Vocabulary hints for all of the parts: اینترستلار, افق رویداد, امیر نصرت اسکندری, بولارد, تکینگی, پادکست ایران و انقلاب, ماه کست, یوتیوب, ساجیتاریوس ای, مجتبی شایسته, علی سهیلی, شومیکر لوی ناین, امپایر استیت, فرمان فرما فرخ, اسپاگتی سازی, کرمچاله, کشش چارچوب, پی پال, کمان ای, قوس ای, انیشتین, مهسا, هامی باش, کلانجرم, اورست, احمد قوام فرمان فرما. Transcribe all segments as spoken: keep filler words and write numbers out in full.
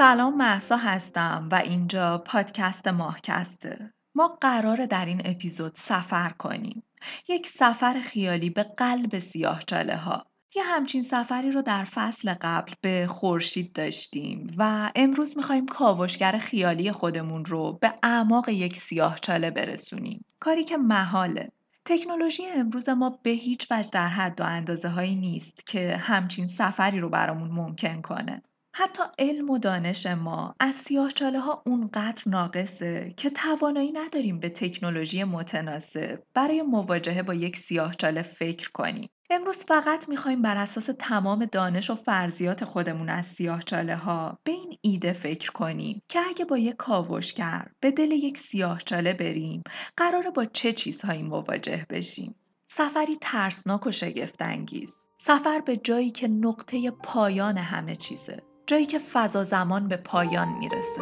سلام، مهسا هستم و اینجا پادکست ماهکسته. ما قراره در این اپیزود سفر کنیم. یک سفر خیالی به قلب سیاهچاله ها. یه همچین سفری رو در فصل قبل به خورشید داشتیم و امروز میخواییم کاوشگر خیالی خودمون رو به اعماق یک سیاهچاله برسونیم. کاری که محاله. تکنولوژی امروز ما به هیچ وجه در حد و اندازه هایی نیست که همچین سفری رو برامون ممکن کنه. حتی علم و دانش ما از سیاهچاله ها اونقدر ناقصه که توانایی نداریم به تکنولوژی متناسب برای مواجهه با یک سیاهچاله فکر کنیم. امروز فقط میخوایم بر اساس تمام دانش و فرضیات خودمون از سیاهچاله ها به این ایده فکر کنیم که اگه با یک کاوشگر به دل یک سیاهچاله بریم قراره با چه چیزهایی مواجه بشیم. سفری ترسناک و شگفت‌انگیز. سفر به جایی که نقطه پایان همه چیزه. جایی که فضا زمان به پایان میرسه.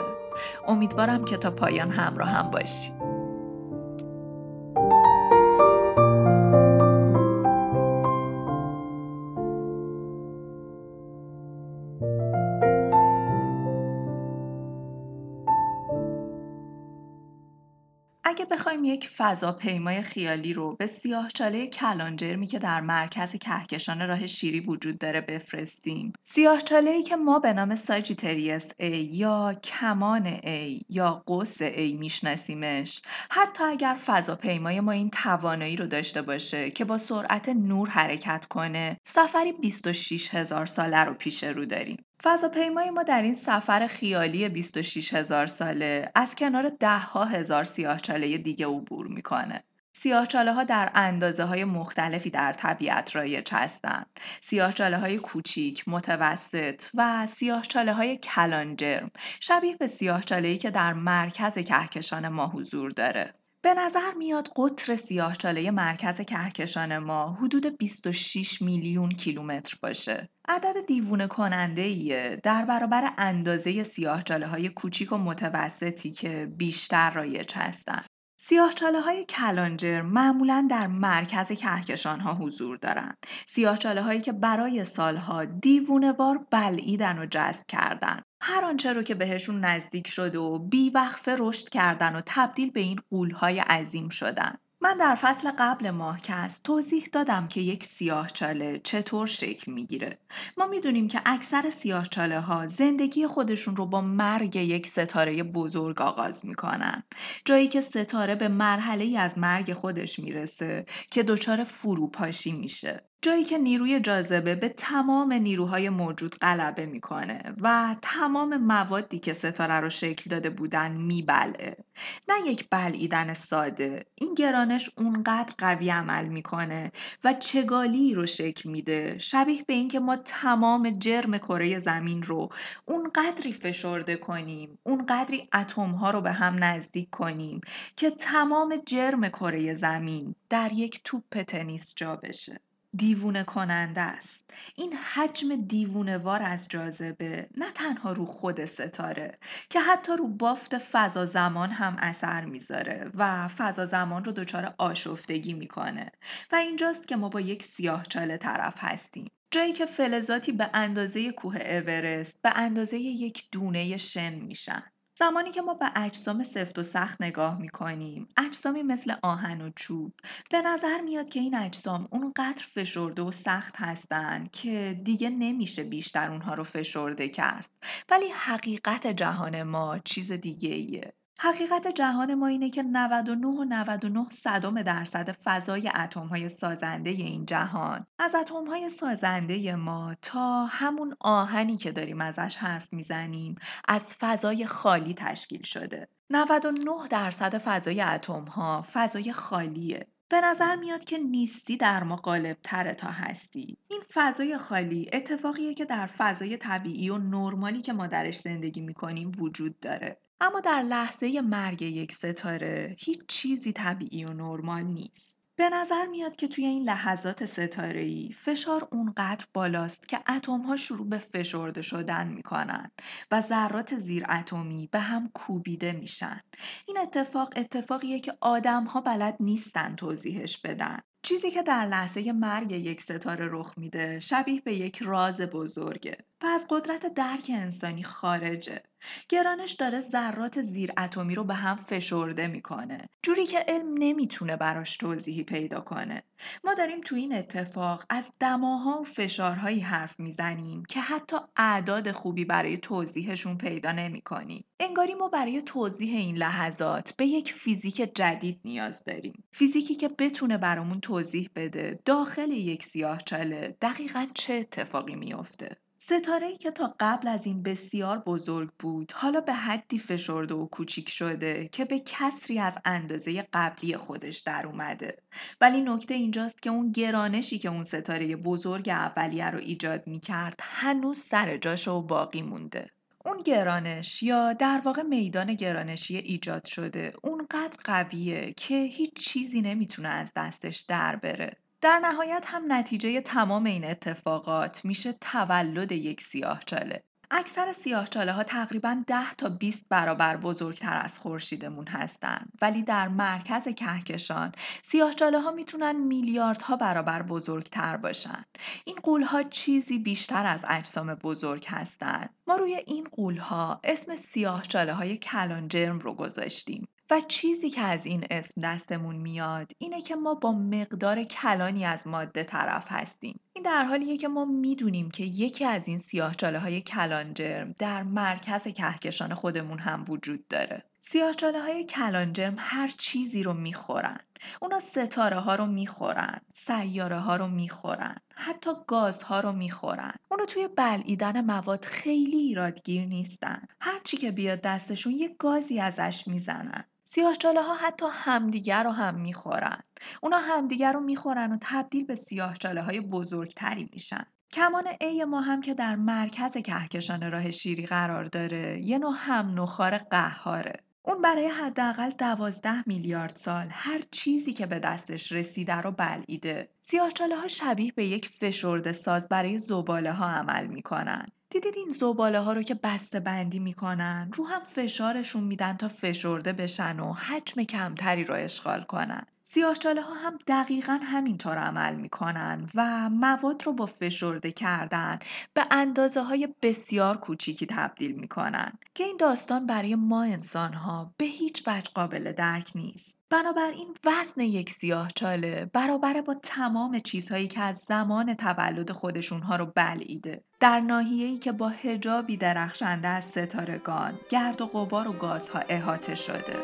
امیدوارم که تا پایان همراه هم باشی. اگه بخوایم یک فضاپیمای خیالی رو به سیاهچاله کلانجرمی که در مرکز کهکشان راه شیری وجود داره بفرستیم، سیاهچاله‌ای که ما به نام ساجیتاریوس ای یا کمان ای یا قوس ای میشناسیمش، حتی اگر فضاپیمای ما این توانایی رو داشته باشه که با سرعت نور حرکت کنه، سفری بیست و شش هزار ساله رو پیش رو داریم. فضاپیمای ما در این سفر خیالی بیست و شش هزار ساله از کنار ده ها هزار سیاهچاله دیگه عبور میکنه. سیاهچاله ها در اندازه های مختلفی در طبیعت رایج هستند. سیاهچاله های کوچیک، متوسط و سیاهچاله های کلانجرم، شبیه به سیاهچاله ای که در مرکز کهکشان ما حضور داره. به نظر میاد قطر سیاهچاله مرکز کهکشان ما حدود بیست و شش میلیون کیلومتر باشه. عدد دیوونه کننده ایه در برابر اندازه سیاهچاله های کوچیک و متوسطی که بیشتر رایج هستن. سیاهچاله های کلانجر معمولاً در مرکز کهکشان ها حضور دارن. سیاهچاله هایی که برای سالها دیوونه‌وار بلعیدن و جذب کردن. هر آنچه رو که بهشون نزدیک شد و بیوقفه رشد کردن و تبدیل به این غول‌های عظیم شدن. من در فصل قبل ماهکست توضیح دادم که یک سیاهچاله چطور شکل میگیره. ما میدونیم که اکثر سیاهچاله ها زندگی خودشون رو با مرگ یک ستاره بزرگ آغاز میکنن. جایی که ستاره به مرحله‌ای از مرگ خودش میرسه که دچار فروپاشی میشه. جایی که نیروی جاذبه به تمام نیروهای موجود غلبه میکنه و تمام موادی که ستاره رو شکل داده بودن میبلعه. نه یک بلعیدن ساده، این گرانش اونقدر قوی عمل میکنه و چگالی رو شکل میده، شبیه به این که ما تمام جرم کره زمین رو اونقدری فشرده کنیم، اونقدری اتم ها رو به هم نزدیک کنیم که تمام جرم کره زمین در یک توپ تنیس جا بشه. دیوونه کننده است. این حجم دیوونه‌وار از جاذبه نه تنها رو خود ستاره که حتی رو بافت فضا زمان هم اثر میذاره و فضا زمان رو دچار آشفتگی میکنه و اینجاست که ما با یک سیاهچاله طرف هستیم. جایی که فلزاتی به اندازه کوه اورست به اندازه یک دونه شن میشن. زمانی که ما به اجسام سفت و سخت نگاه میکنیم، اجسامی مثل آهن و چوب، به نظر میاد که این اجسام اونقدر فشرده و سخت هستن که دیگه نمیشه بیشتر اونها رو فشرده کرد. ولی حقیقت جهان ما چیز دیگه ایه. حقیقت جهان ما اینه که نود و نه و نود و نه صدم درصد فضای اتم‌های سازنده این جهان، از اتم‌های سازنده ما تا همون آهنی که داریم ازش حرف میزنیم، از فضای خالی تشکیل شده. نود و نه درصد فضای اتم‌ها فضای خالیه. به نظر میاد که نیستی در ما غالب‌تره تا هستی. این فضای خالی اتفاقیه که در فضای طبیعی و نرمالی که ما درش زندگی میکنیم وجود داره. اما در لحظه مرگ یک ستاره هیچ چیزی طبیعی و نرمال نیست. به نظر میاد که توی این لحظات ستاره‌ای فشار اونقدر بالاست که اتم‌ها شروع به فشرده شدن میکنن و ذرات زیر اتمی به هم کوبیده میشن. این اتفاق اتفاقیه که آدم‌ها بلد نیستن توضیحش بدن. چیزی که در لحظه مرگ یک ستاره رخ میده شبیه به یک راز بزرگه و از قدرت درک انسانی خارجه. گرانش داره ذرات زیر اتمی رو به هم فشرده میکنه، جوری که علم نمیتونه براش توضیحی پیدا کنه. ما داریم تو این اتفاق از دماها و فشارهایی حرف میزنیم که حتی اعداد خوبی برای توضیحشون پیدا نمیکنیم. انگاری ما برای توضیح این لحظات به یک فیزیک جدید نیاز داریم، فیزیکی که بتونه برامون توضیح بده داخل یک سیاهچاله دقیقاً چه اتفاقی میفته. ستاره‌ای که تا قبل از این بسیار بزرگ بود، حالا به حدی فشرده و کوچیک شده که به کسری از اندازه قبلی خودش در اومده. ولی نکته اینجاست که اون گرانشی که اون ستاره بزرگ اولیه رو ایجاد می‌کرد، هنوز سر جاش و باقی مونده. اون گرانش یا در واقع میدان گرانشی ایجاد شده، اونقدر قویه که هیچ چیزی نمیتونه از دستش در بره. در نهایت هم نتیجه تمام این اتفاقات میشه تولد یک سیاهچاله. اکثر سیاهچاله‌ها تقریباً ده تا بیست برابر بزرگتر از خورشیدمون هستن، ولی در مرکز کهکشان سیاهچاله‌ها میتونن میلیاردها برابر بزرگتر باشن. این غول‌ها چیزی بیشتر از اجسام بزرگ هستن. ما روی این غول‌ها اسم سیاهچاله‌های کلانجرم رو گذاشتیم. و چیزی که از این اسم دستمون میاد اینه که ما با مقدار کلانی از ماده طرف هستیم. این در حالیه که ما میدونیم که یکی از این سیاهچاله‌های کلانجرم در مرکز کهکشان خودمون هم وجود داره. سیاهچاله‌های کلانجرم هر چیزی رو میخورن. اونا ستاره ها رو میخورن، سیاره ها رو میخورن، حتی گاز ها رو میخورن. اونا توی بلعیدن مواد خیلی ایرادگیر نیستن. هر چی که بیاد دستشون یه گازی ازش میزنن. سیاهچاله‌ها حتی همدیگر رو هم میخورن. اونا همدیگر رو میخورن و تبدیل به سیاهچاله‌های بزرگتری میشن. کمان ای ما هم که در مرکز کهکشان راه شیری قرار داره، یه نوع هم نخار قهاره. اون برای حداقل دوازده میلیارد سال هر چیزی که به دستش رسیده رو بلعیده. سیاهچاله‌ها شبیه به یک فشرده ساز برای زباله ها عمل میکنن. دیدید این زباله ها رو که بسته بندی میکنن، رو هم فشارشون میدن تا فشرده بشن و حجم کمتری رو اشغال کنن. سیاهچاله ها هم دقیقاً همینطور عمل میکنن و مواد رو با فشرده کردن به اندازه های بسیار کوچیکی تبدیل میکنن که این داستان برای ما انسان ها به هیچ وجه قابل درک نیست. بنابراین وزن یک سیاهچاله برابر با تمام چیزهایی که از زمان تولد خودشونها رو بلعیده، در ناحیه‌ای که با حجابی درخشنده از ستارگان، گرد و غبار و گازها احاطه شده.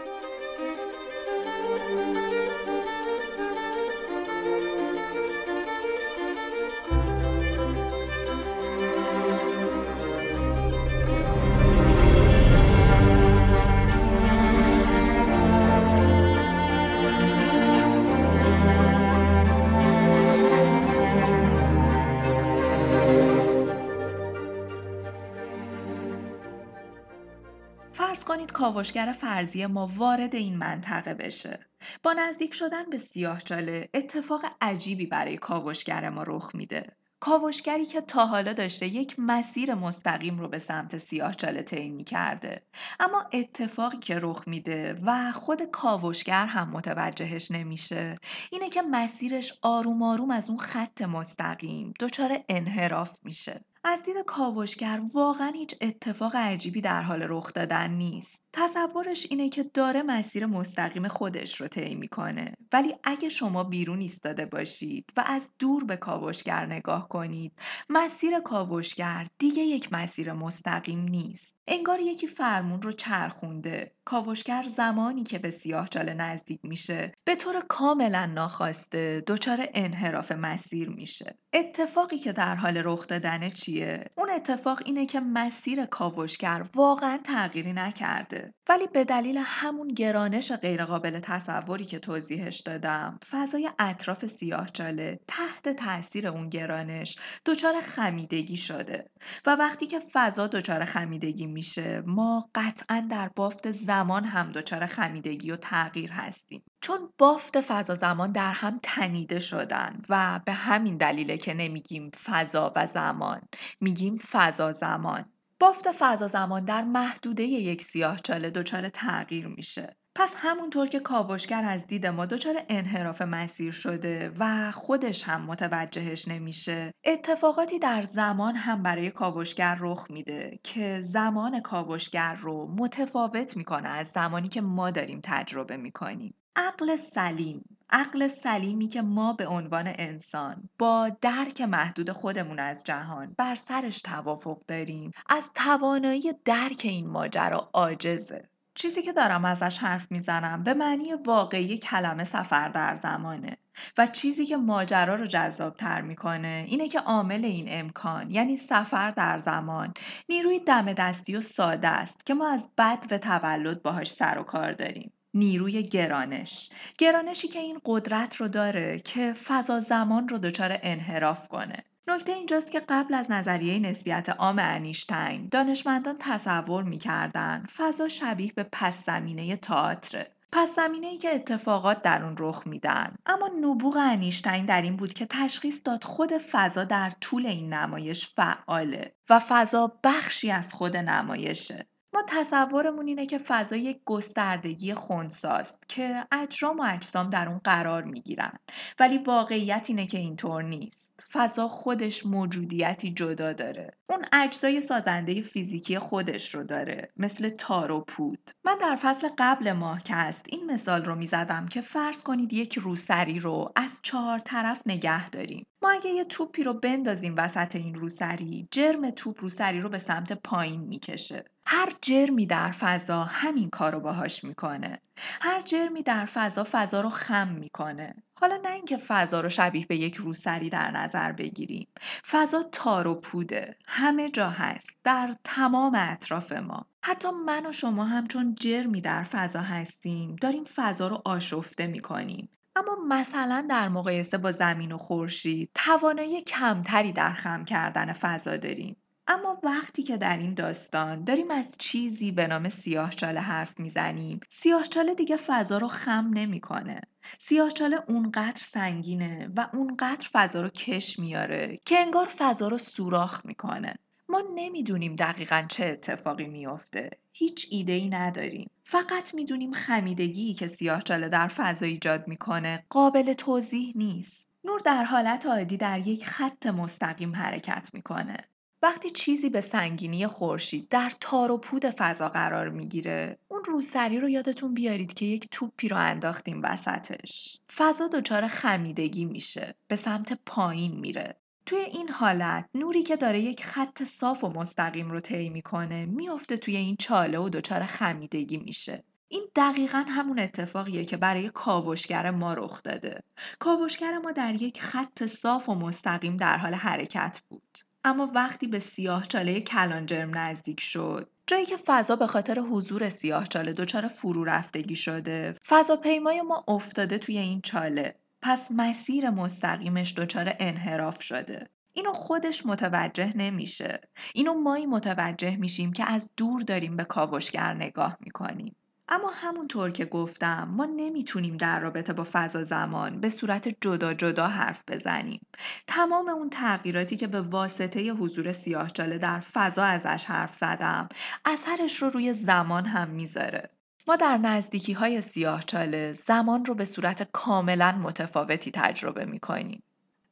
فرض کنید کاوشگر فرضی ما وارد این منطقه بشه. با نزدیک شدن به سیاهچاله اتفاق عجیبی برای کاوشگر ما رخ میده. کاوشگری که تا حالا داشته یک مسیر مستقیم رو به سمت سیاهچاله طی می‌کرده، اما اتفاقی که رخ میده و خود کاوشگر هم متوجهش نمیشه اینه که مسیرش آروم آروم از اون خط مستقیم دچار انحراف میشه. از دید کاوشگر واقعا هیچ اتفاق عجیبی در حال رخ دادن نیست. تصورش اینه که داره مسیر مستقیم خودش رو طی میکنه. ولی اگه شما بیرون ایستاده باشید و از دور به کاوشگر نگاه کنید، مسیر کاوشگر دیگه یک مسیر مستقیم نیست. انگار یکی فرمون رو چرخونده. کاوشگر زمانی که به سیاهچاله نزدیک میشه، به طور کاملا ناخواسته دچار انحراف مسیر میشه. اتفاقی که در حال رخ دادن چیه؟ اون اتفاق اینه که مسیر کاوشگر واقعا تغییری نکرده، ولی به دلیل همون گرانش غیرقابل تصوری که توضیحش دادم، فضای اطراف سیاهچاله تحت تاثیر اون گرانش دچار خمیدگی شده و وقتی که فضا دچار خمیدگی میشه، ما قطعا در بافت زمان هم دچار خمیدگی و تغییر هستیم. چون بافت فضا زمان در هم تنیده شدن و به همین دلیله که نمیگیم فضا و زمان، میگیم فضا زمان. بافت فضا زمان در محدوده یک سیاهچاله دچار تغییر میشه. پس همونطور که کاوشگر از دید ما دچار انحراف مسیر شده و خودش هم متوجهش نمیشه، اتفاقاتی در زمان هم برای کاوشگر رخ میده که زمان کاوشگر رو متفاوت میکنه از زمانی که ما داریم تجربه میکنیم. عقل سلیم، عقل سلیمی که ما به عنوان انسان با درک محدود خودمون از جهان بر سرش توافق داریم، از توانایی درک این ماجرا عاجزه. چیزی که دارم ازش حرف میزنم به معنی واقعی کلمه سفر در زمانه و چیزی که ماجرا رو جذاب‌تر میکنه اینه که عامل این امکان، یعنی سفر در زمان، نیروی دم دستی و ساده است که ما از بدو تولد باهاش سر و کار داریم. نیروی گرانش، گرانشی که این قدرت رو داره که فضا زمان رو دچار انحراف کنه. نکته اینجاست که قبل از نظریه نسبیت عام انیشتین، دانشمندان تصور می‌کردند فضا شبیه به پس زمینه تئاتر، پس زمینه‌ای که اتفاقات در اون رخ میدن. اما نبوغ انیشتین در این بود که تشخیص داد خود فضا در طول این نمایش فعاله و فضا بخشی از خود نمایشه. ما تصورمون اینه که فضا یک گستردگی خنثی‌ست که اجرام و اجسام در اون قرار میگیرن، ولی واقعیت اینه که اینطور نیست. فضا خودش موجودیتی جدا داره، اون اجزای سازنده فیزیکی خودش رو داره، مثل تار و پود. من در فصل قبل ماه که هست این مثال رو میزدم که فرض کنید یک روسری رو از چهار طرف نگه داریم. ما اگه یه توپی رو بندازیم وسط این روسری، جرم توپ روسری رو به سمت پایین میکشه. هر جرمی در فضا همین کارو باهاش میکنه. هر جرمی در فضا فضا رو خم میکنه. حالا نه اینکه فضا رو شبیه به یک روسری در نظر بگیریم. فضا تار و پوده، همه جا هست، در تمام اطراف ما. حتی من و شما هم چون جرمی در فضا هستیم، داریم فضا رو آشفته میکنیم. اما مثلا در مقایسه با زمین و خورشید، توانایی کمتری در خم کردن فضا داریم. اما وقتی که در این داستان داریم از چیزی به نام سیاهچاله حرف میزنیم، سیاهچاله دیگه فضا رو خم نمیکنه. سیاهچاله اونقدر سنگینه و اونقدر فضا رو کش میاره که انگار فضا رو سوراخ میکنه. ما نمیدونیم دقیقاً چه اتفاقی میفته. هیچ ایده‌ای نداریم. فقط میدونیم خمیدگیی که سیاهچاله در فضا ایجاد میکنه قابل توضیح نیست. نور در حالت عادی در یک خط مستقیم حرکت میکنه. وقتی چیزی به سنگینی خورشید در تار و پود فضا قرار میگیره، اون روسری رو یادتون بیارید که یک توپی رو انداختیم وسطش. فضا دچار خمیدگی میشه، به سمت پایین میره. توی این حالت نوری که داره یک خط صاف و مستقیم رو طی میکنه، میفته توی این چاله و دچار خمیدگی میشه. این دقیقاً همون اتفاقیه که برای کاوشگر ما رخ داده. کاوشگر ما در یک خط صاف و مستقیم در حال حرکت بود. اما وقتی به سیاهچاله کلانجرم نزدیک شد، جایی که فضا به خاطر حضور سیاهچاله دچار فرو رفتگی شده، فضاپیمای ما افتاده توی این چاله. پس مسیر مستقیمش دچار انحراف شده. اینو خودش متوجه نمیشه. اینو مایی متوجه میشیم که از دور داریم به کاوشگر نگاه میکنیم. اما همونطور که گفتم، ما نمیتونیم در رابطه با فضا زمان به صورت جدا جدا حرف بزنیم. تمام اون تغییراتی که به واسطه حضور سیاهچاله در فضا ازش حرف زدم، اثرش رو روی زمان هم میذاره. ما در نزدیکی های سیاهچاله زمان رو به صورت کاملا متفاوتی تجربه میکنیم.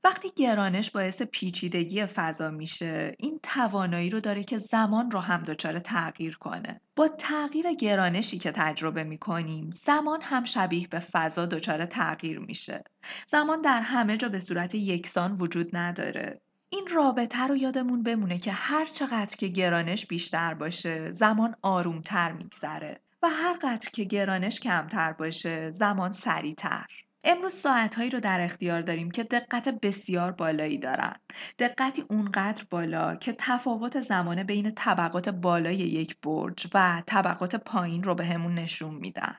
وقتی گرانش باعث پیچیدگی فضا میشه، این توانایی رو داره که زمان رو هم دچار تغییر کنه. با تغییر گرانشی که تجربه میکنیم، زمان هم شبیه به فضا دچار تغییر میشه. زمان در همه جا به صورت یکسان وجود نداره. این رابطه رو یادمون بمونه که هر چقدر که گرانش بیشتر باشه، زمان آرومتر میگذره و هر قدر که گرانش کمتر باشه، زمان سریعتر. امروز ساعتهایی رو در اختیار داریم که دقت بسیار بالایی دارن. دقتی اونقدر بالا که تفاوت زمان بین طبقات بالای یک برج و طبقات پایین رو به همون نشون میدن.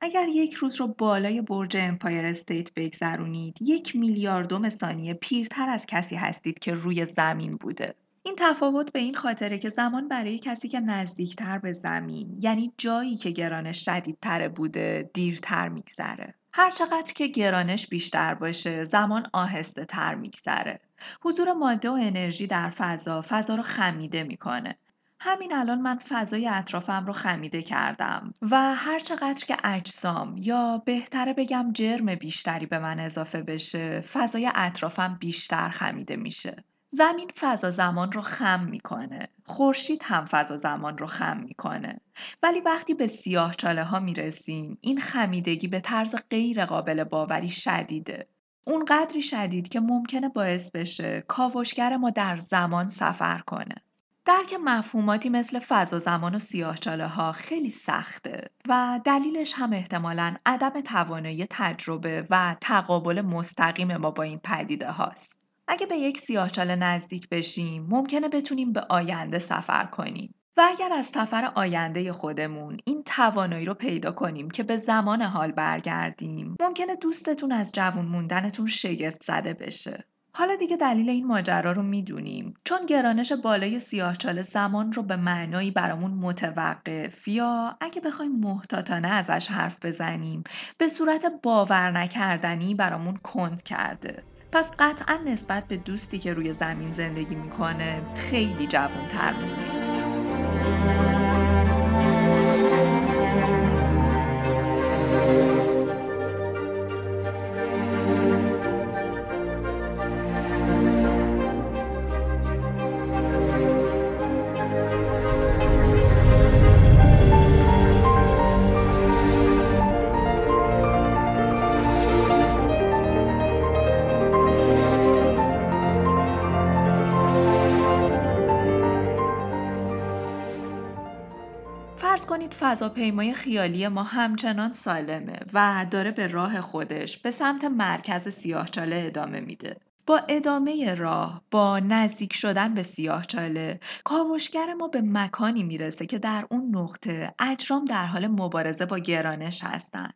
اگر یک روز رو بالای برج امپایر استیت بگذرونید، یک میلیاردم ثانیه پیرتر از کسی هستید که روی زمین بوده. این تفاوت به این خاطره که زمان برای کسی که نزدیکتر به زمین، یعنی جایی که گرانش شدیدتر بوده، دیرتر میگذره. هر چقدر که گرانش بیشتر باشه، زمان آهسته تر میگذره. حضور ماده و انرژی در فضا، فضا رو خمیده میکنه. همین الان من فضای اطرافم رو خمیده کردم و هر چقدر که اجسام یا بهتره بگم جرم بیشتری به من اضافه بشه، فضای اطرافم بیشتر خمیده میشه. زمین فضا زمان رو خم میکنه، خورشید هم فضا زمان رو خم میکنه. ولی وقتی به سیاهچاله ها میرسیم، این خمیدگی به طرز غیر قابل باوری شدیده. اونقدری شدید که ممکنه باعث بشه کاوشگر ما در زمان سفر کنه. درک مفهوماتی مثل فضا زمان و سیاهچاله ها خیلی سخته و دلیلش هم احتمالاً عدم توانایی تجربه و تقابل مستقیم ما با این پدیده هاست. اگه به یک سیاهچاله نزدیک بشیم، ممکنه بتونیم به آینده سفر کنیم و اگر از سفر آینده خودمون این توانایی رو پیدا کنیم که به زمان حال برگردیم، ممکنه دوستتون از جوون موندنتون شگفت زده بشه. حالا دیگه دلیل این ماجرا رو میدونیم، چون گرانش بالای سیاهچاله زمان رو به معنایی برامون متوقف یا اگه بخوایم محتاطانه ازش حرف بزنیم، به صورت باور نکردنی برامون کند کرده. پس قطعا نسبت به دوستی که روی زمین زندگی میکنه خیلی جوان‌تر میمونه. فضاپیمای خیالی ما همچنان سالمه و داره به راه خودش به سمت مرکز سیاهچاله ادامه میده. با ادامه راه، با نزدیک شدن به سیاهچاله، کاوشگر ما به مکانی میرسه که در اون نقطه اجرام در حال مبارزه با گرانش هستن.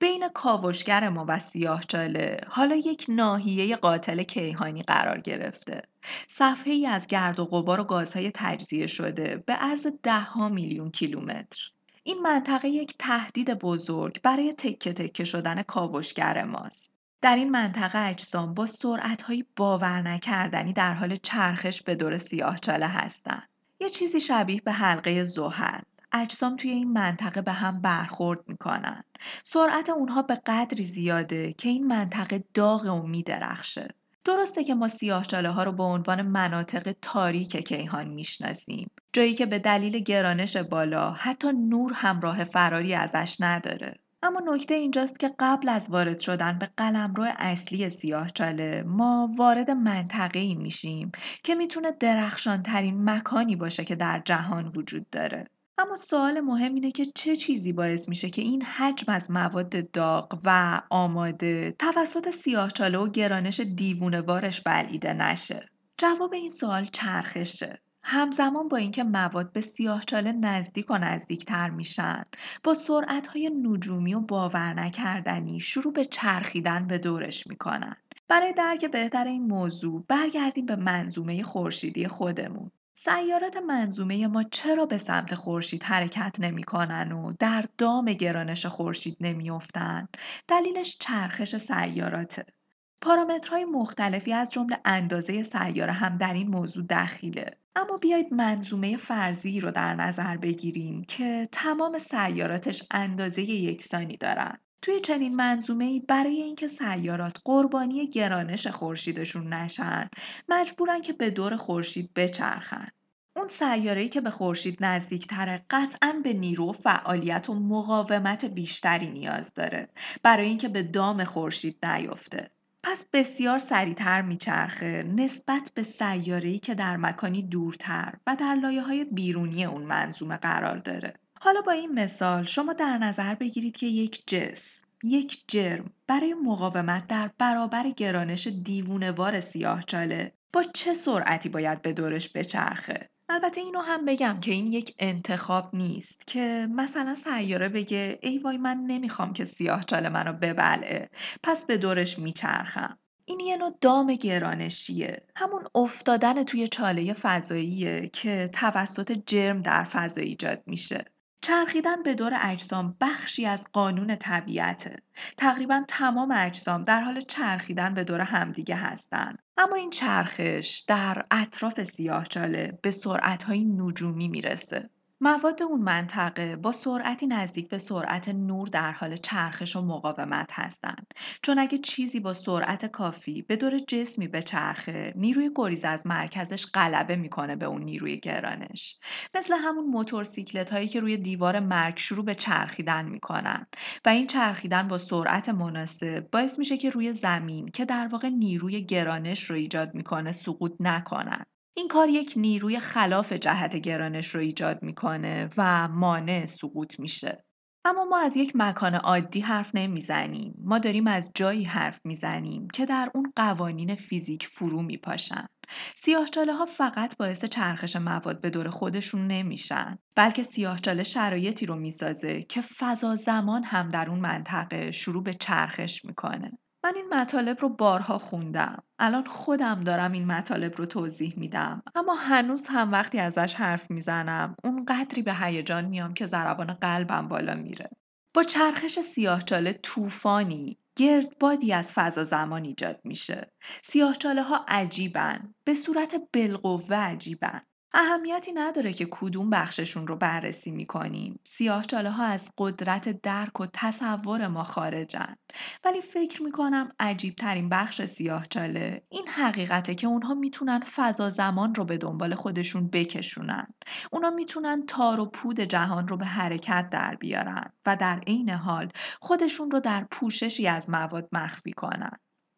بین کاوشگر ما و سیاهچاله حالا یک ناحیه قاتل کیهانی قرار گرفته. صفحه‌ای از گرد و غبار و گازهای تجزیه شده به عرض ده ها میلیون کیلومتر. این منطقه یک تهدید بزرگ برای تکه تکه شدن کاوشگر ماست. در این منطقه اجسام با سرعت‌های باور نکردنی در حال چرخش به دور سیاهچاله هستند. یه چیزی شبیه به حلقه زحل. اجسام توی این منطقه به هم برخورد می‌کنن. سرعت اونها به قدری زیاده که این منطقه داغ و می‌درخشه. درسته که ما سیاهچاله ها رو به عنوان مناطق تاریک کیهان میشناسیم، جایی که به دلیل گرانش بالا حتی نور هم راه فراری ازش نداره. اما نکته اینجاست که قبل از وارد شدن به قلمرو اصلی سیاهچاله، ما وارد منطقه‌ای میشیم که میتونه درخشانترین مکانی باشه که در جهان وجود داره. اما سوال مهم اینه که چه چیزی باعث میشه که این حجم از مواد داغ و آماده توسط سیاهچاله و گرانش دیوونه‌وارش بلعیده نشه؟ جواب این سوال چرخشه. همزمان با اینکه مواد به سیاهچاله نزدیک و نزدیکتر میشن، با سرعت‌های نجومی و باور نکردنی شروع به چرخیدن به دورش میکنن. برای درک بهتر این موضوع برگردیم به منظومه خورشیدی خودمون. سیارات منظومه ما چرا به سمت خورشید حرکت نمی‌کنن و در دام گرانش خورشید نمی‌افتن؟ دلیلش چرخش سیاراته. پارامترهای مختلفی از جمله اندازه سیاره هم در این موضوع دخیله. اما بیایید منظومه فرضی رو در نظر بگیریم که تمام سیاراتش اندازه یکسانی دارن. توی چنین منظومه‌ای برای اینکه سیارات قربانی گرانش خورشیدشون نشن، مجبورن که به دور خورشید بچرخن. اون سیاره‌ای که به خورشید نزدیک‌تره قطعاً به نیرو، فعالیت و مقاومت بیشتری نیاز داره برای اینکه به دام خورشید نیفته. پس بسیار سریع‌تر میچرخه نسبت به سیاره‌ای که در مکانی دورتر و در لایه‌های بیرونی اون منظومه قرار داره. حالا با این مثال شما در نظر بگیرید که یک جسم، یک جرم برای مقاومت در برابر گرانش دیوونه‌وار سیاهچاله با چه سرعتی باید به دورش بچرخه. البته اینو هم بگم که این یک انتخاب نیست که مثلا سیاره بگه ای وای من نمیخوام که سیاهچاله منو ببلعه، پس به دورش میچرخم. این یه نوع دام گرانشیه، همون افتادن توی چاله فضاییه که توسط جرم در فضا ایجاد میشه. چرخیدن به دور اجسام بخشی از قانون طبیعته. تقریبا تمام اجسام در حال چرخیدن به دور همدیگه هستند. اما این چرخش در اطراف سیاهچاله به سرعت‌های نجومی میرسه. مواد اون منطقه با سرعتی نزدیک به سرعت نور در حال چرخش و مقاومت هستند. چون اگه چیزی با سرعت کافی به دور جسمی بچرخه، نیروی گریز از مرکزش غلبه میکنه به اون نیروی گرانش. مثل همون موتورسیکلت هایی که روی دیوار مرگ شروع به چرخیدن میکنن و این چرخیدن با سرعت مناسب باعث میشه که روی زمین که در واقع نیروی گرانش رو ایجاد میکنه سقوط نکنن. این کار یک نیروی خلاف جهت گرانش رو ایجاد میکنه و مانع سقوط میشه. اما ما از یک مکان عادی حرف نمیزنیم. ما داریم از جایی حرف میزنیم که در اون قوانین فیزیک فرو میپاشن. سیاهچاله ها فقط باعث چرخش مواد به دور خودشون نمیشن، بلکه سیاهچاله شرایطی رو میسازه که فضا زمان هم در اون منطقه شروع به چرخش میکنه. من این مطالب رو بارها خوندم. الان خودم دارم این مطالب رو توضیح میدم، اما هنوز هم وقتی ازش حرف میزنم اون قدری به هیجان میام که ضربان قلبم بالا میره. با چرخش سیاهچاله طوفانی، گردبادی از فضا زمان ایجاد میشه. سیاهچاله ها عجیبن، به صورت بالقوه عجیبن. اهمیتی نداره که کدوم بخششون رو بررسی میکنیم. سیاهچاله ها از قدرت درک و تصور ما خارجن. ولی فکر میکنم عجیب ترین بخش سیاهچاله این حقیقته که اونها میتونن فضا زمان رو به دنبال خودشون بکشونن. اونها میتونن تار و پود جهان رو به حرکت در بیارن و در عین حال خودشون رو در پوششی از مواد مخفی کنن.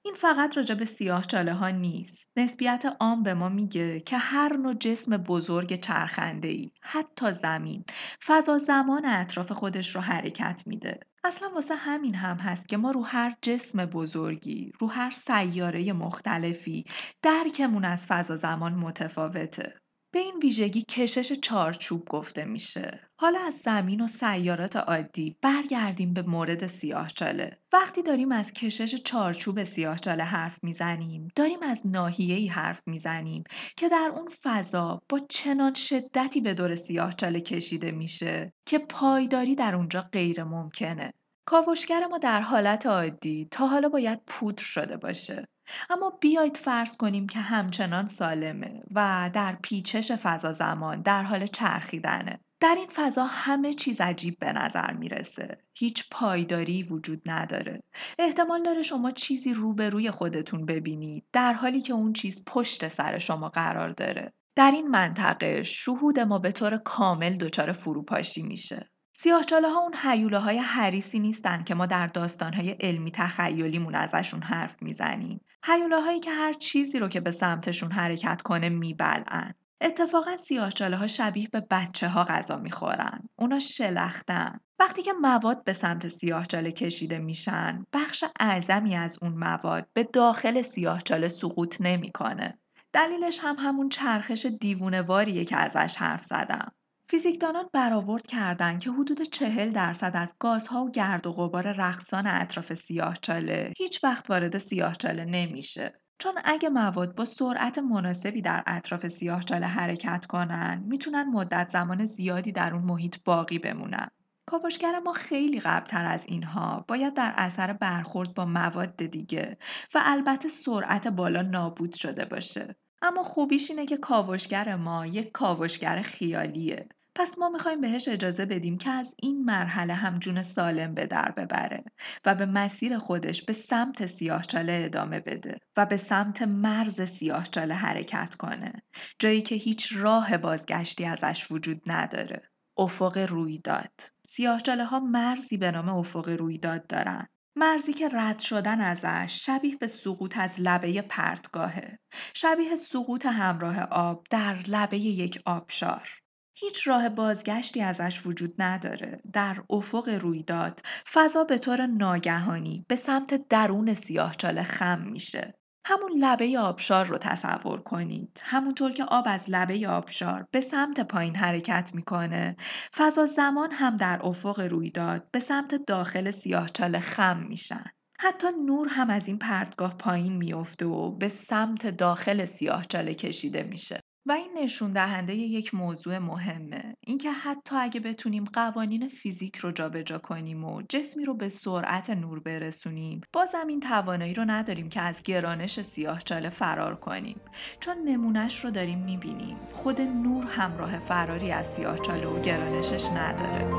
این فقط راجع به سیاهچاله ها نیست. نسبیت عام به ما میگه که هر نوع جسم بزرگ چرخنده‌ای، حتی زمین، فضا زمان اطراف خودش رو حرکت میده. اصلا واسه همین هم هست که ما رو هر جسم بزرگی، رو هر سیاره مختلفی درکمون از فضا زمان متفاوته. به این ویژگی کشش چارچوب گفته میشه. حالا از زمین و سیارات عادی برگردیم به مورد سیاهچاله. وقتی داریم از کشش چارچوب سیاهچاله حرف میزنیم، داریم از ناحیه‌ای حرف میزنیم که در اون فضا با چنان شدتی به دور سیاهچاله کشیده میشه که پایداری در اونجا غیر ممکنه. کاوشگر ما در حالت عادی تا حالا باید پودر شده باشه. اما بیایید فرض کنیم که همچنان سالمه و در پیچش فضا زمان در حال چرخیدنه. در این فضا همه چیز عجیب به نظر میرسه. هیچ پایداری وجود نداره. احتمال داره شما چیزی روبروی خودتون ببینید در حالی که اون چیز پشت سر شما قرار داره. در این منطقه شهود ما به طور کامل دچار فروپاشی میشه. سیاهچاله ها اون هیوله های حریصی نیستن که ما در داستان های علمی تخیلیمون ازشون حرف میزنیم. هیوله هایی که هر چیزی رو که به سمتشون حرکت کنه میبلعن. اتفاقا سیاهچاله ها شبیه به بچه ها غذا میخورن. اونا شلختن. وقتی که مواد به سمت سیاهچاله کشیده میشن، بخش اعظمی از اون مواد به داخل سیاهچاله سقوط نمیکنه. دلیلش هم همون چرخش دیوونه‌واریه که ازش حرف زدم. فیزیکدانان برآورد کردند که حدود چهل درصد از گازها و گرد و غبار رقصان اطراف سیاهچاله هیچ وقت وارد سیاهچاله نمیشه. چون اگه مواد با سرعت مناسبی در اطراف سیاهچاله حرکت کنن، میتونن مدت زمان زیادی در اون محیط باقی بمونن. کاوشگر ما خیلی قبلتر از اینها باید در اثر برخورد با مواد دیگه و البته سرعت بالا نابود شده باشه. اما خوبیش اینه که کاوشگر ما یک کاوشگر خیالیه. پس ما میخوایم بهش اجازه بدیم که از این مرحله هم جون سالم به در ببره و به مسیر خودش به سمت سیاهچاله ادامه بده و به سمت مرز سیاهچاله حرکت کنه، جایی که هیچ راه بازگشتی ازش وجود نداره. افق رویداد. سیاهچاله ها مرزی به نام افق رویداد دارن. مرزی که رد شدن ازش شبیه به سقوط از لبه پرتگاهه، شبیه سقوط همراه آب در لبه یک آبشار. هیچ راه بازگشتی ازش وجود نداره. در افق رویداد فضا به طور ناگهانی به سمت درون سیاهچاله خم میشه. همون لبه آبشار رو تصور کنید. همونطور که آب از لبه آبشار به سمت پایین حرکت میکنه، فضا زمان هم در افق رویداد به سمت داخل سیاهچاله خم میشن. حتی نور هم از این پرتگاه پایین میفته و به سمت داخل سیاهچاله کشیده میشه. و این نشون دهنده یک موضوع مهمه، اینکه حتی اگه بتونیم قوانین فیزیک رو جابجا کنیم و جسمی رو به سرعت نور برسونیم، بازم این توانایی رو نداریم که از گرانش سیاهچاله فرار کنیم، چون نمونهش رو داریم میبینیم. خود نور همراه فراری از سیاهچاله و گرانشش نداره.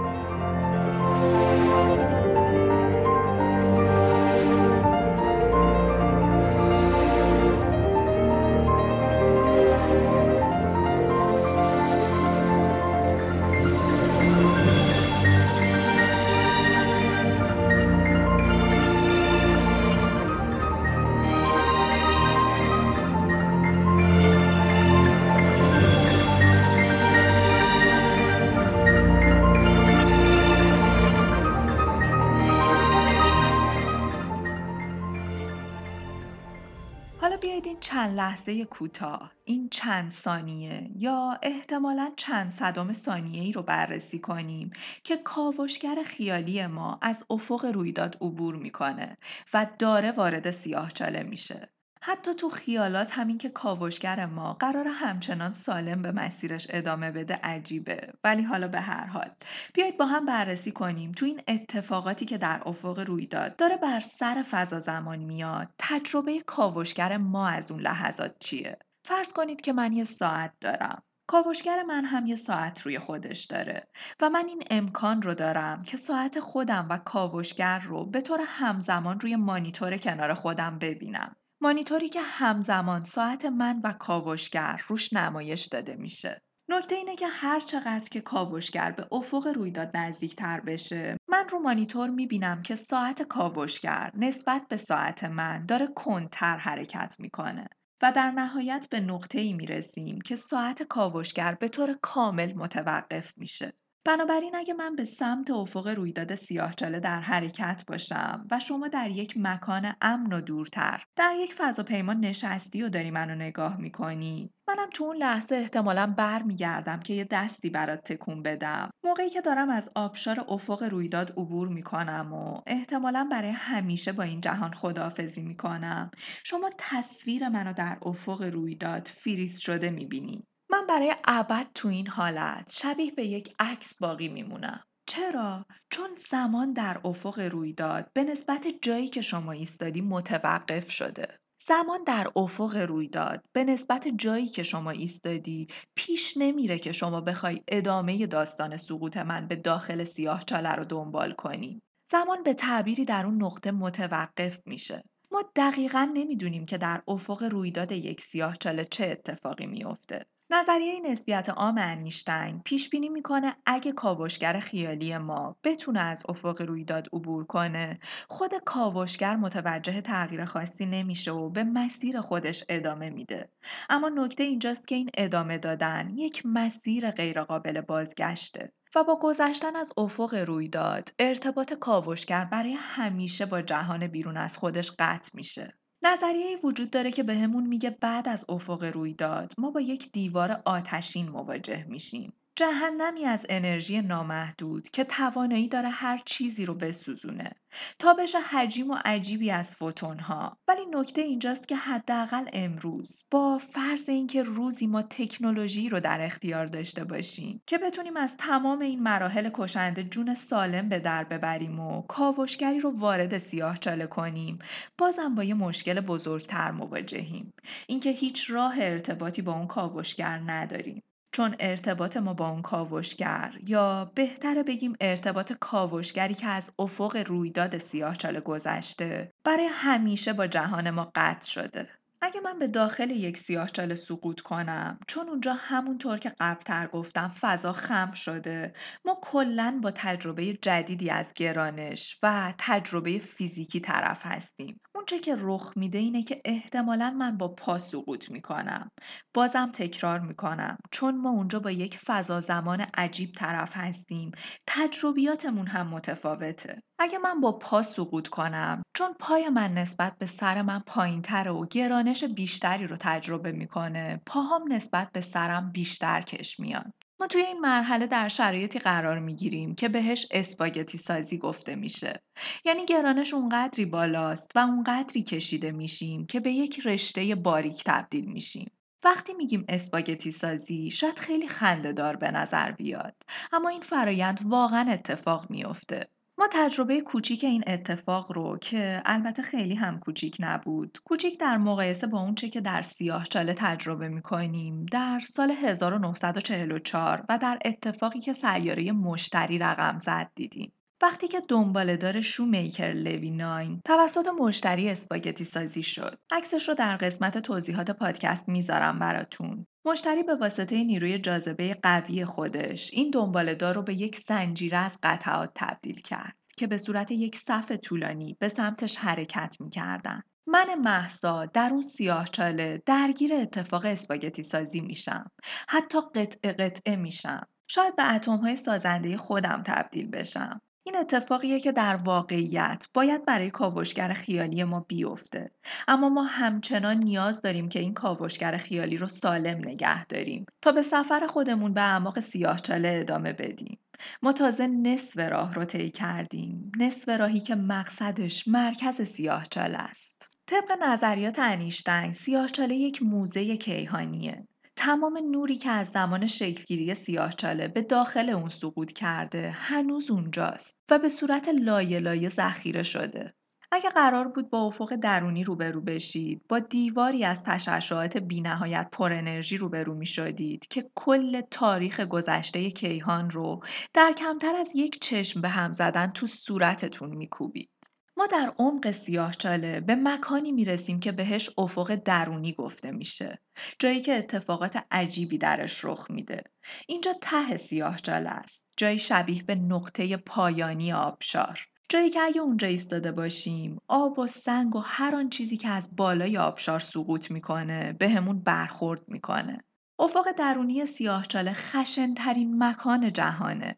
چند لحظه کوتاه، این چند ثانیه یا احتمالاً چند صدم ثانیه‌ای رو بررسی کنیم که کاوشگر خیالی ما از افق رویداد عبور میکنه و داره وارد سیاهچاله میشه. حتی تو خیالات همین که کاوشگر ما قراره همچنان سالم به مسیرش ادامه بده عجیبه، ولی حالا به هر حال بیایید با هم بررسی کنیم تو این اتفاقاتی که در افق رویداد داره بر سر فضا زمان میاد، تجربه کاوشگر ما از اون لحظات چیه؟ فرض کنید که من یه ساعت دارم، کاوشگر من هم یه ساعت روی خودش داره و من این امکان رو دارم که ساعت خودم و کاوشگر رو به طور همزمان روی مانیتور کنار خودم ببینم. مانیتوری که همزمان ساعت من و کاوشگر روش نمایش داده میشه. نکته اینه که هر چقدر که کاوشگر به افق رویداد نزدیکتر بشه، من رو مانیتور میبینم که ساعت کاوشگر نسبت به ساعت من داره کندتر حرکت میکنه و در نهایت به نقطه‌ای میرسیم که ساعت کاوشگر به طور کامل متوقف میشه. بنابراین اگه من به سمت افق رویداد سیاهچاله در حرکت باشم و شما در یک مکان امن و دورتر در یک فضاپیما نشستی و داری منو نگاه میکنی، منم تو اون لحظه احتمالاً برمیگردم که یه دستی برات تکون بدم موقعی که دارم از آبشار افق رویداد عبور میکنم و احتمالاً برای همیشه با این جهان خداحافظی میکنم. شما تصویر منو در افق رویداد فریز شده میبینی. من برای ابد تو این حالت شبیه به یک عکس باقی میمونم. چرا؟ چون زمان در افق رویداد به نسبت جایی که شما ایستادی متوقف شده. زمان در افق رویداد به نسبت جایی که شما ایستادی پیش نمیره که شما بخوای ادامه داستان سقوط من به داخل سیاهچاله رو دنبال کنی. زمان به تعبیری در اون نقطه متوقف میشه. ما دقیقاً نمیدونیم که در افق رویداد یک سیاهچاله چه اتفاقی میفته. نظریه نسبیت عام انیشتین پیش بینی میکنه اگه کاوشگر خیالی ما بتونه از افق رویداد عبور کنه، خود کاوشگر متوجه تغییر خاصی نمیشه و به مسیر خودش ادامه میده. اما نکته اینجاست که این ادامه دادن یک مسیر غیرقابل بازگشته و با گذشتن از افق رویداد ارتباط کاوشگر برای همیشه با جهان بیرون از خودش قطع میشه. نظریه‌ای وجود داره که بهمون میگه بعد از افق رویداد ما با یک دیوار آتشین مواجه میشیم. جهنمی از انرژی نامحدود که توانایی داره هر چیزی رو بسوزونه. تابش حجیم و عجیبی از فوتون‌ها. ولی نکته اینجاست که حداقل امروز با فرض اینکه روزی ما تکنولوژی رو در اختیار داشته باشیم که بتونیم از تمام این مراحل کشنده جون سالم به در ببریم و کاوشگری رو وارد سیاهچاله کنیم، بازم با یه مشکل بزرگتر مواجهیم. اینکه هیچ راه ارتباطی با اون کاوشگر نداریم. چون ارتباط ما با اون کاوشگر، یا بهتره بگیم ارتباط کاوشگری که از افق رویداد سیاهچاله گذشته، برای همیشه با جهان ما قطع شده. اگه من به داخل یک سیاهچاله سقوط کنم، چون اونجا همونطور که قبلتر گفتم فضا خم شده، ما کلاً با تجربه جدیدی از گرانش و تجربه فیزیکی طرف هستیم. اونچه که رخ میده اینه که احتمالاً من با پا سقوط میکنم. بازم تکرار میکنم، چون ما اونجا با یک فضا زمان عجیب طرف هستیم، تجربیاتمون هم متفاوته. اگه من با پا سقوط کنم، چون پای من نسبت به سر من پایین‌تره و گرانش بیشتری رو تجربه میکنه، پاهام نسبت به سرم بیشتر کش میان. ما توی این مرحله در شرایطی قرار میگیریم که بهش اسپاگتی سازی گفته میشه. یعنی گرانش اونقدری بالاست و اونقدری کشیده میشیم که به یک رشته باریک تبدیل میشیم. وقتی میگیم اسپاگتی سازی شاید خیلی خنده‌دار به نظر بیاد، اما این فرایند واقعا اتفاق میفته. ما تجربه کوچیک این اتفاق رو که البته خیلی هم کوچیک نبود، کوچیک در مقایسه با اون چه که در سیاهچاله تجربه می‌کنیم، در سال هزار و نهصد و چهل و چهار و در اتفاقی که سیاره مشتری رقم زد دیدیم. وقتی که دنباله‌دار شومیکر لوی ناین توسط مشتری اسپاگتی سازی شد. عکسش رو در قسمت توضیحات پادکست میذارم براتون. مشتری به واسطه نیروی جاذبه قوی خودش این دنباله‌دار رو به یک زنجیره از قطعات تبدیل کرد که به صورت یک صف طولانی به سمتش حرکت می‌کردن. من مهسا در اون سیاهچاله درگیر اتفاق اسپاگتی سازی میشم. حتی قطعه قطعه میشم. شاید به اتم‌های سازنده خودم تبدیل بشم. این اتفاقیه که در واقعیت باید برای کاوشگر خیالی ما بیفته، اما ما همچنان نیاز داریم که این کاوشگر خیالی رو سالم نگه داریم تا به سفر خودمون به اعماق سیاهچاله ادامه بدیم. ما تازه نصف راه رو طی کردیم، نصف راهی که مقصدش مرکز سیاهچاله است. طبق نظریات انیشتین، سیاهچاله یک موزه کیهانیه. تمام نوری که از زمان شکلگیری سیاهچاله به داخل اون سقوط کرده هنوز اونجاست و به صورت لایه لایه ذخیره شده. اگه قرار بود با افق درونی روبرو بشید، با دیواری از تشعشعات بی‌نهایت پر انرژی روبرو می‌شدید که کل تاریخ گذشته کیهان رو در کمتر از یک چشم به هم زدن تو صورتتون می‌کوبید. ما در عمق سیاهچاله به مکانی میرسیم که بهش افق درونی گفته میشه، جایی که اتفاقات عجیبی درش رخ میده. اینجا ته سیاهچاله است، جایی شبیه به نقطه پایانی آبشار، جایی که اگه اونجا ایستاده باشیم آب و سنگ و هر آن چیزی که از بالای آبشار سقوط میکنه به همون برخورد میکنه. افق درونی سیاهچاله خشن‌ترین مکان جهانه.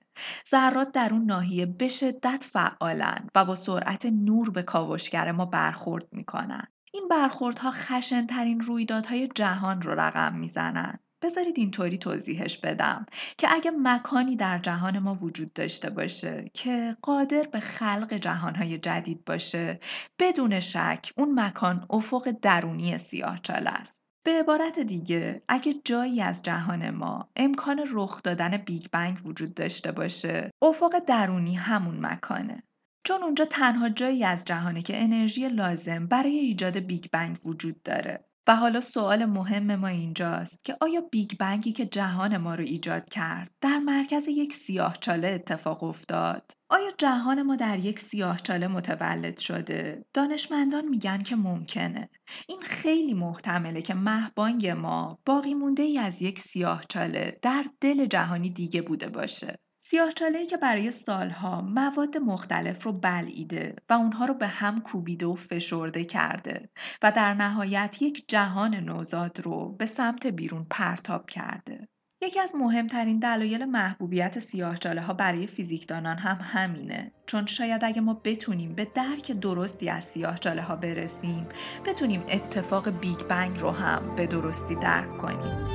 ذرات در اون ناحیه به شدت فعالن و با سرعت نور به کاوشگر ما برخورد میکنن. این برخوردها خشن‌ترین رویدادهای جهان رو رقم میزنن. بذارید اینطوری توضیحش بدم که اگه مکانی در جهان ما وجود داشته باشه که قادر به خلق جهانهای جدید باشه، بدون شک اون مکان افق درونی سیاهچاله است. به عبارت دیگه، اگه جایی از جهان ما امکان رخ دادن بیگ بنگ وجود داشته باشه، افق درونی همون مکانه. چون اونجا تنها جایی از جهانه که انرژی لازم برای ایجاد بیگ بنگ وجود داره. و حالا سوال مهم ما اینجاست که آیا بیگ بنگی که جهان ما رو ایجاد کرد در مرکز یک سیاهچاله اتفاق افتاد؟ آیا جهان ما در یک سیاهچاله متولد شده؟ دانشمندان میگن که ممکنه. این خیلی محتمله که مهبانگ ما باقی مونده ای از یک سیاهچاله در دل جهانی دیگه بوده باشه. سیاهچاله‌ای که برای سالها مواد مختلف رو بلعیده و اونها رو به هم کوبیده و فشرده کرده و در نهایت یک جهان نوزاد رو به سمت بیرون پرتاب کرده. یکی از مهمترین دلایل محبوبیت سیاهچاله‌ها برای فیزیکدانان هم همینه، چون شاید اگه ما بتونیم به درک درستی از سیاهچاله‌ها برسیم، بتونیم اتفاق بیگ بنگ رو هم به درستی درک کنیم.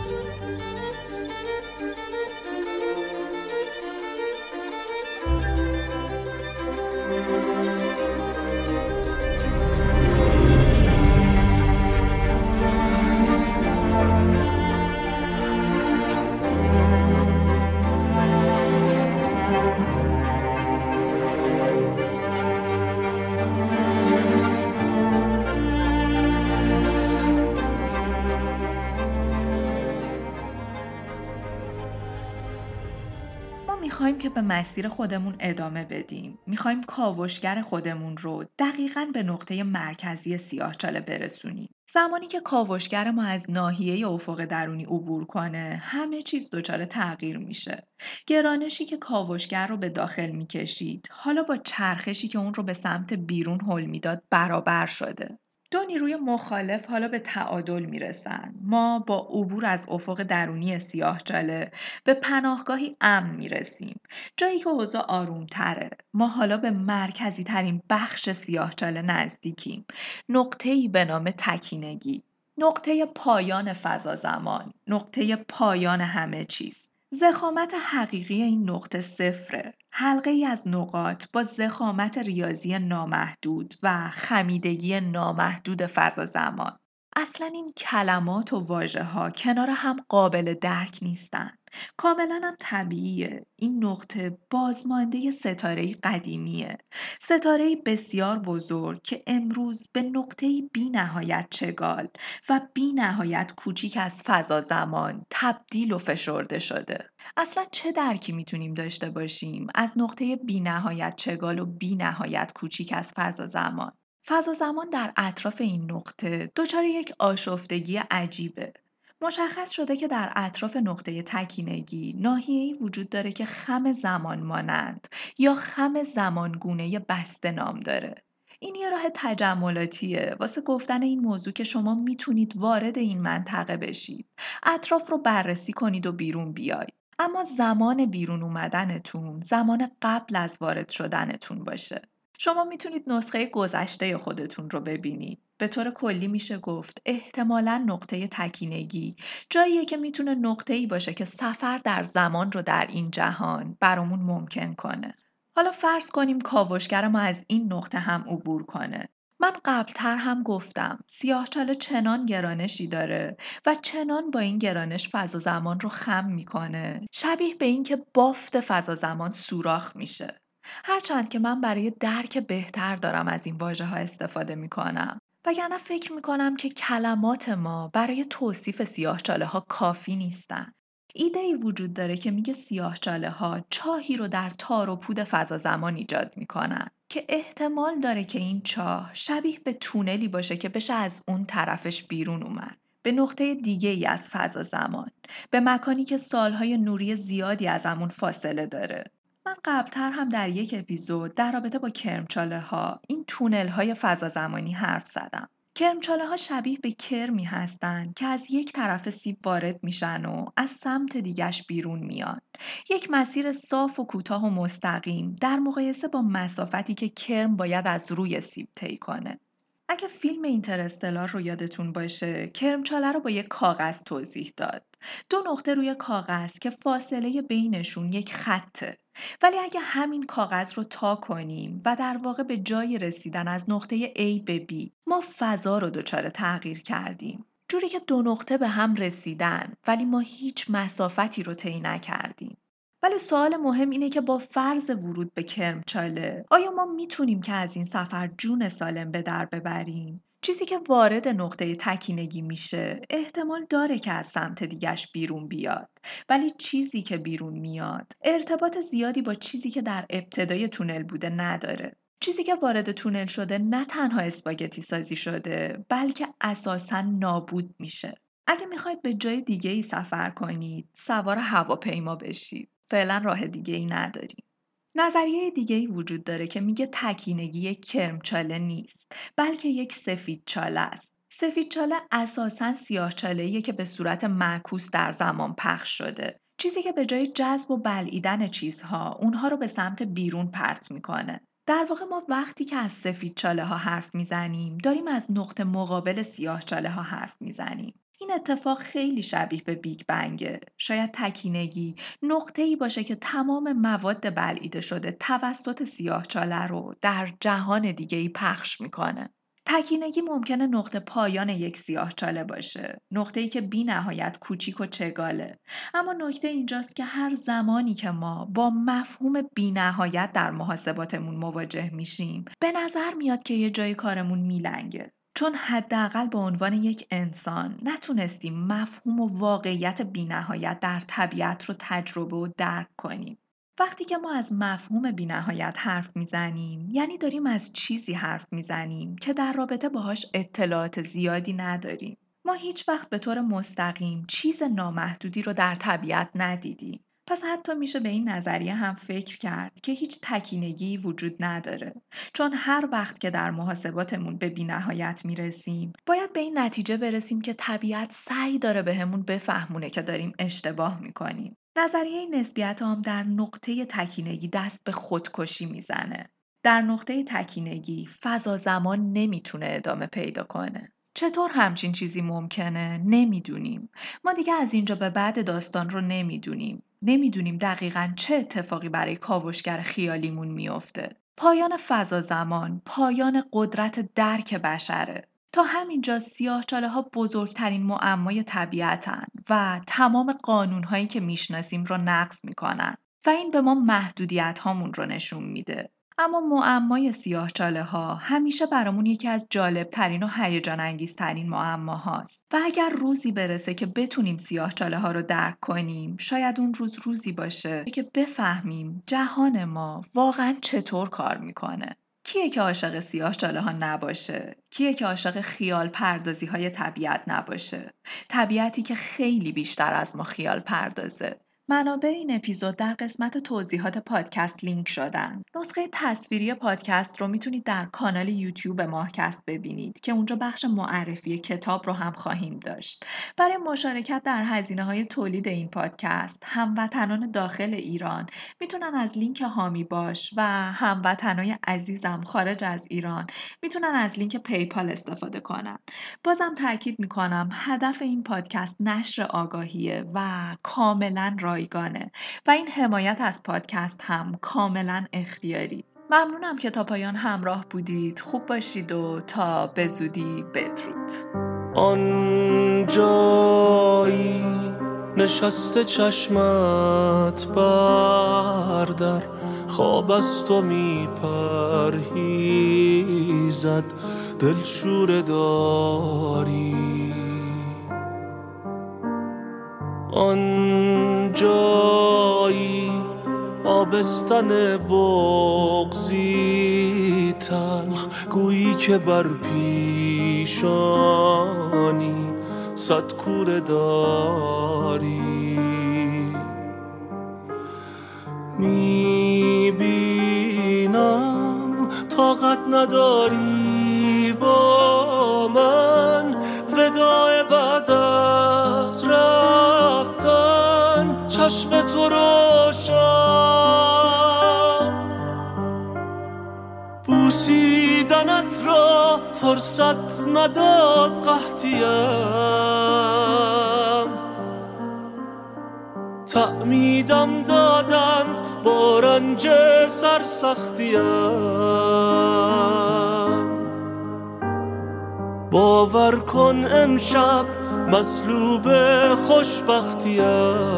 میخوایم که به مسیر خودمون ادامه بدیم. میخوایم کاوشگر خودمون رو دقیقاً به نقطه مرکزی سیاهچاله برسونیم. زمانی که کاوشگر ما از ناحیه افق درونی عبور کنه، همه چیز دچار تغییر میشه. گرانشی که کاوشگر رو به داخل میکشید، حالا با چرخشی که اون رو به سمت بیرون هل میداد برابر شده. دو نیروی مخالف حالا به تعادل میرسن. ما با عبور از افق درونی سیاهچاله به پناهگاهی امن میرسیم، جایی که اوضاع آرومتره. ما حالا به مرکزی ترین بخش سیاهچاله نزدیکیم، نقطه‌ای به نام تکینگی، نقطه پایان فضا زمان، نقطه پایان همه چیز. ضخامت حقیقی این نقطه صفره، حلقه ای از نقاط با ضخامت ریاضی نامحدود و خمیدگی نامحدود فضا زمان. اصلا این کلمات و واژه ها کنار هم قابل درک نیستن. کاملا هم طبیعیه. این نقطه بازمانده ستاره‌ای قدیمیه. ستاره‌ای بسیار بزرگ که امروز به نقطه‌ای بی نهایت چگال و بی نهایت کوچیک از فضا زمان تبدیل و فشرده شده. اصلا چه درکی میتونیم داشته باشیم از نقطه بی نهایت چگال و بی نهایت کوچیک از فضا زمان؟ فضا زمان در اطراف این نقطه دچار یک آشفتگی عجیبه. مشخص شده که در اطراف نقطه تکینگی ناحیه‌ای وجود داره که خم زمان مانند یا خم زمانگونه بسته نام داره. این یه راه تجملاتیه واسه گفتن این موضوع که شما میتونید وارد این منطقه بشید. اطراف رو بررسی کنید و بیرون بیایید. اما زمان بیرون اومدنتون زمان قبل از وارد شدنتون باشه. شما میتونید نسخه گذشته خودتون رو ببینید. به طور کلی میشه گفت احتمالاً نقطه تکینگی جاییه که میتونه نقطه‌ای باشه که سفر در زمان رو در این جهان برامون ممکن کنه. حالا فرض کنیم کاوشگر ما از این نقطه هم عبور کنه. من قبلتر هم گفتم سیاه‌چاله چنان گرانشی داره و چنان با این گرانش فضا زمان رو خم میکنه. شبیه به این که بافت فضا زمان سوراخ میشه. هرچند که من برای درک بهتر دارم از این واژه ها استفاده می کنم وگرنه فکر می کنم که کلمات ما برای توصیف سیاه‌چاله ها کافی نیستن. ایده ای وجود داره که میگه سیاه‌چاله ها چاهی رو در تار و پود فضا زمان ایجاد می کنن که احتمال داره که این چاه شبیه به تونلی باشه که بشه از اون طرفش بیرون اومد. به نقطه دیگه ای از فضا زمان، به مکانی که سالهای نوری زیادی از همون فاصله داره. من قبلتر هم در یک اپیزود در رابطه با کرمچاله ها این تونل های فضا زمانی حرف زدم. کرمچاله ها شبیه به کرمی هستند که از یک طرف سیب وارد میشن و از سمت دیگش بیرون میان. یک مسیر صاف و کوتاه و مستقیم در مقایسه با مسافتی که کرم باید از روی سیب طی کنه. اگه فیلم اینترستلار رو یادتون باشه، کرمچاله رو با یک کاغذ توضیح داد. دو نقطه روی کاغذ که فاصله بینشون یک خطه. ولی اگه همین کاغذ رو تا کنیم و در واقع به جای رسیدن از نقطه A به B، ما فضا رو دچار تغییر کردیم. جوری که دو نقطه به هم رسیدن، ولی ما هیچ مسافتی رو طی نکردیم. ولی سوال مهم اینه که با فرض ورود به کرمچاله آیا ما میتونیم که از این سفر جون سالم به در ببریم؟ چیزی که وارد نقطه تکینگی میشه احتمال داره که از سمت دیگش بیرون بیاد، ولی چیزی که بیرون میاد ارتباط زیادی با چیزی که در ابتدای تونل بوده نداره. چیزی که وارد تونل شده نه تنها اسپاگتی سازی شده، بلکه اساساً نابود میشه. اگه میخواید به جای دیگه ای سفر کنید، سوار هواپیما بشید. فعلا راه دیگه ای نداریم. نظریه دیگه ای وجود داره که میگه تکینگی یک کرمچاله نیست، بلکه یک سفیدچاله است. سفیدچاله اساساً سیاه‌چاله‌ایه که به صورت معکوس در زمان پخش شده. چیزی که به جای جذب و بلعیدن چیزها، اونها رو به سمت بیرون پرت میکنه. در واقع ما وقتی که از سفیدچاله ها حرف میزنیم، داریم از نقطه مقابل سیاه‌چاله ها حرف میزنیم. این اتفاق خیلی شبیه به بیگ بنگه. شاید تکینگی نقطه‌ای باشه که تمام مواد بلعیده شده توسط سیاه‌چاله رو در جهان دیگه‌ای پخش میکنه. تکینگی ممکنه نقطه پایان یک سیاه‌چاله باشه، نقطه‌ای که بی نهایت کوچیک و چگاله. اما نکته اینجاست که هر زمانی که ما با مفهوم بی نهایت در محاسباتمون مواجه میشیم، به نظر میاد که یه جای کارمون میلنگه. چون حداقل به عنوان یک انسان نتونستیم مفهوم و واقعیت بی‌نهایت در طبیعت رو تجربه و درک کنیم. وقتی که ما از مفهوم بی‌نهایت حرف میزنیم، یعنی داریم از چیزی حرف میزنیم که در رابطه باهاش اطلاعات زیادی نداریم. ما هیچ وقت به طور مستقیم چیز نامحدودی رو در طبیعت ندیدیم. پس حتی میشه به این نظریه هم فکر کرد که هیچ تکینگی وجود نداره، چون هر وقت که در محاسباتمون به بی‌نهایت میرسیم، باید به این نتیجه برسیم که طبیعت سعی داره بهمون بفهمونه که داریم اشتباه میکنیم. نظریه نسبیت عام در نقطه تکینگی دست به خودکشی میزنه. در نقطه تکینگی فضا زمان نمیتونه ادامه پیدا کنه. چطور همچین چیزی ممکنه؟ نمیدونیم. ما دیگه از اینجا به بعد داستان رو نمیدونیم. نمیدونیم دقیقاً چه اتفاقی برای کاوشگر خیالیمون میفته. پایان فضا زمان، پایان قدرت درک بشره. تا همینجا سیاه‌چاله‌ها بزرگترین معمای طبیعتن و تمام قانون‌هایی که میشناسیم رو نقض میکنن و این به ما محدودیت هامون رو نشون میده. اما معمای سیاه‌چاله‌ها همیشه برامون یکی از جالب‌ترین و هیجان‌انگیزترین معماهاست و اگر روزی برسه که بتونیم سیاه‌چاله‌ها رو درک کنیم، شاید اون روز روزی باشه که بفهمیم جهان ما واقعاً چطور کار میکنه. کیه که عاشق سیاه‌چاله‌ها نباشه؟ کیه که عاشق خیال پردازی‌های طبیعت نباشه؟ طبیعتی که خیلی بیشتر از ما خیال پردازه. منابع این اپیزود در قسمت توضیحات پادکست لینک شدن. نسخه تصویری پادکست رو میتونید در کانال یوتیوب ماهکست ببینید که اونجا بخش معرفی کتاب رو هم خواهیم داشت. برای مشارکت در هزینه‌های تولید این پادکست، هموطنان داخل ایران میتونن از لینک هامی باش و هموطنای عزیزم خارج از ایران میتونن از لینک پیپال استفاده کنن. بازم تاکید میکنم هدف این پادکست نشر آگاهیه و کاملا رای و این حمایت از پادکست هم کاملا اختیاری. ممنونم که تا پایان همراه بودید. خوب باشید و تا به زودی بدرود. آنجایی نشسته چشمت بردر خواب از تو میپرهیزد دلشوره داری. آنجایی آبستن بغضی تلخ گویی که بر پیشانی صد کوره داری. میبینم طاقت نداری با من وداع بعد از رفتن چشم تو روشن بوسیدنت را فرصت نداد قحطیم تعمیدم دادند با رنج سرسختیم. باور کن امشب مصلوب خوشبختیم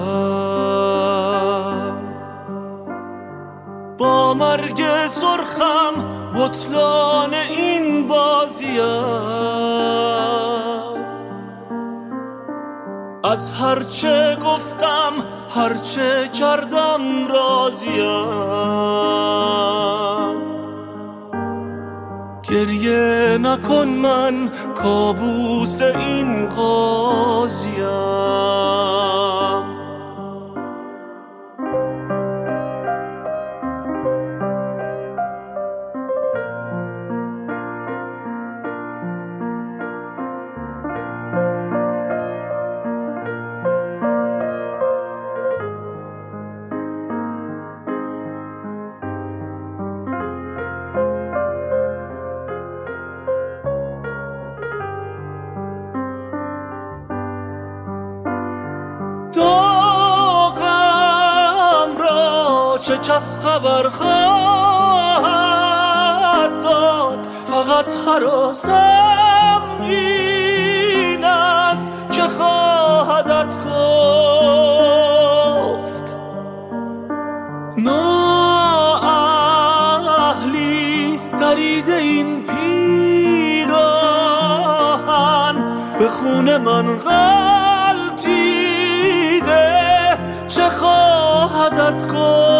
با مرگ سرخم بطلان این بازیم. از هرچه گفتم هرچه کردم راضیم. گریه نکن من کابوس این قاضیم. چس خبر خواهد داد فقط حراسم این است که خواهدت گفت. نااهلی درید این پیراهن به خون من غلطیده چه خواهدت گفت.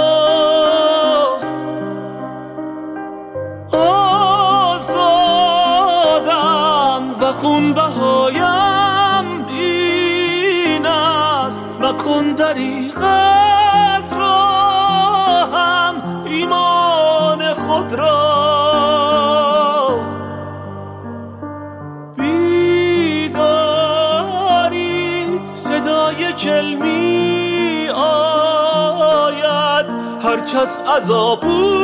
خونبهایم این است مکن دریغت را هم ایمان خود را. بیداری صدای کلمی آید هر کس از آبوشیده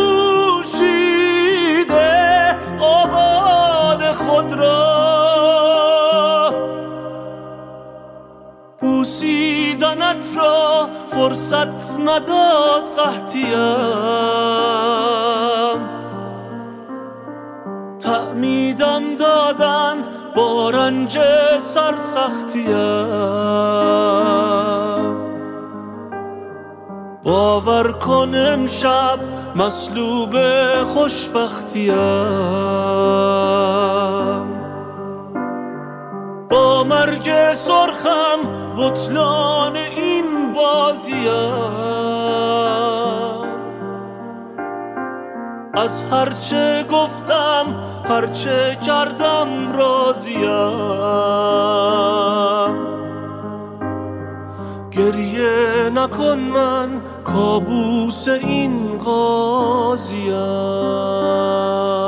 آبان خود را. بوسیدنت را فرصت نداد قحطیم تعمیدم دادند بارنج سرسختیم. باور کنم شب مسلوب خوشبختیم. با مرگ سرخم بطلان این بازیم. از هرچه گفتم هرچه کردم راضیم. گریه نکن من کابوس این قاضیم.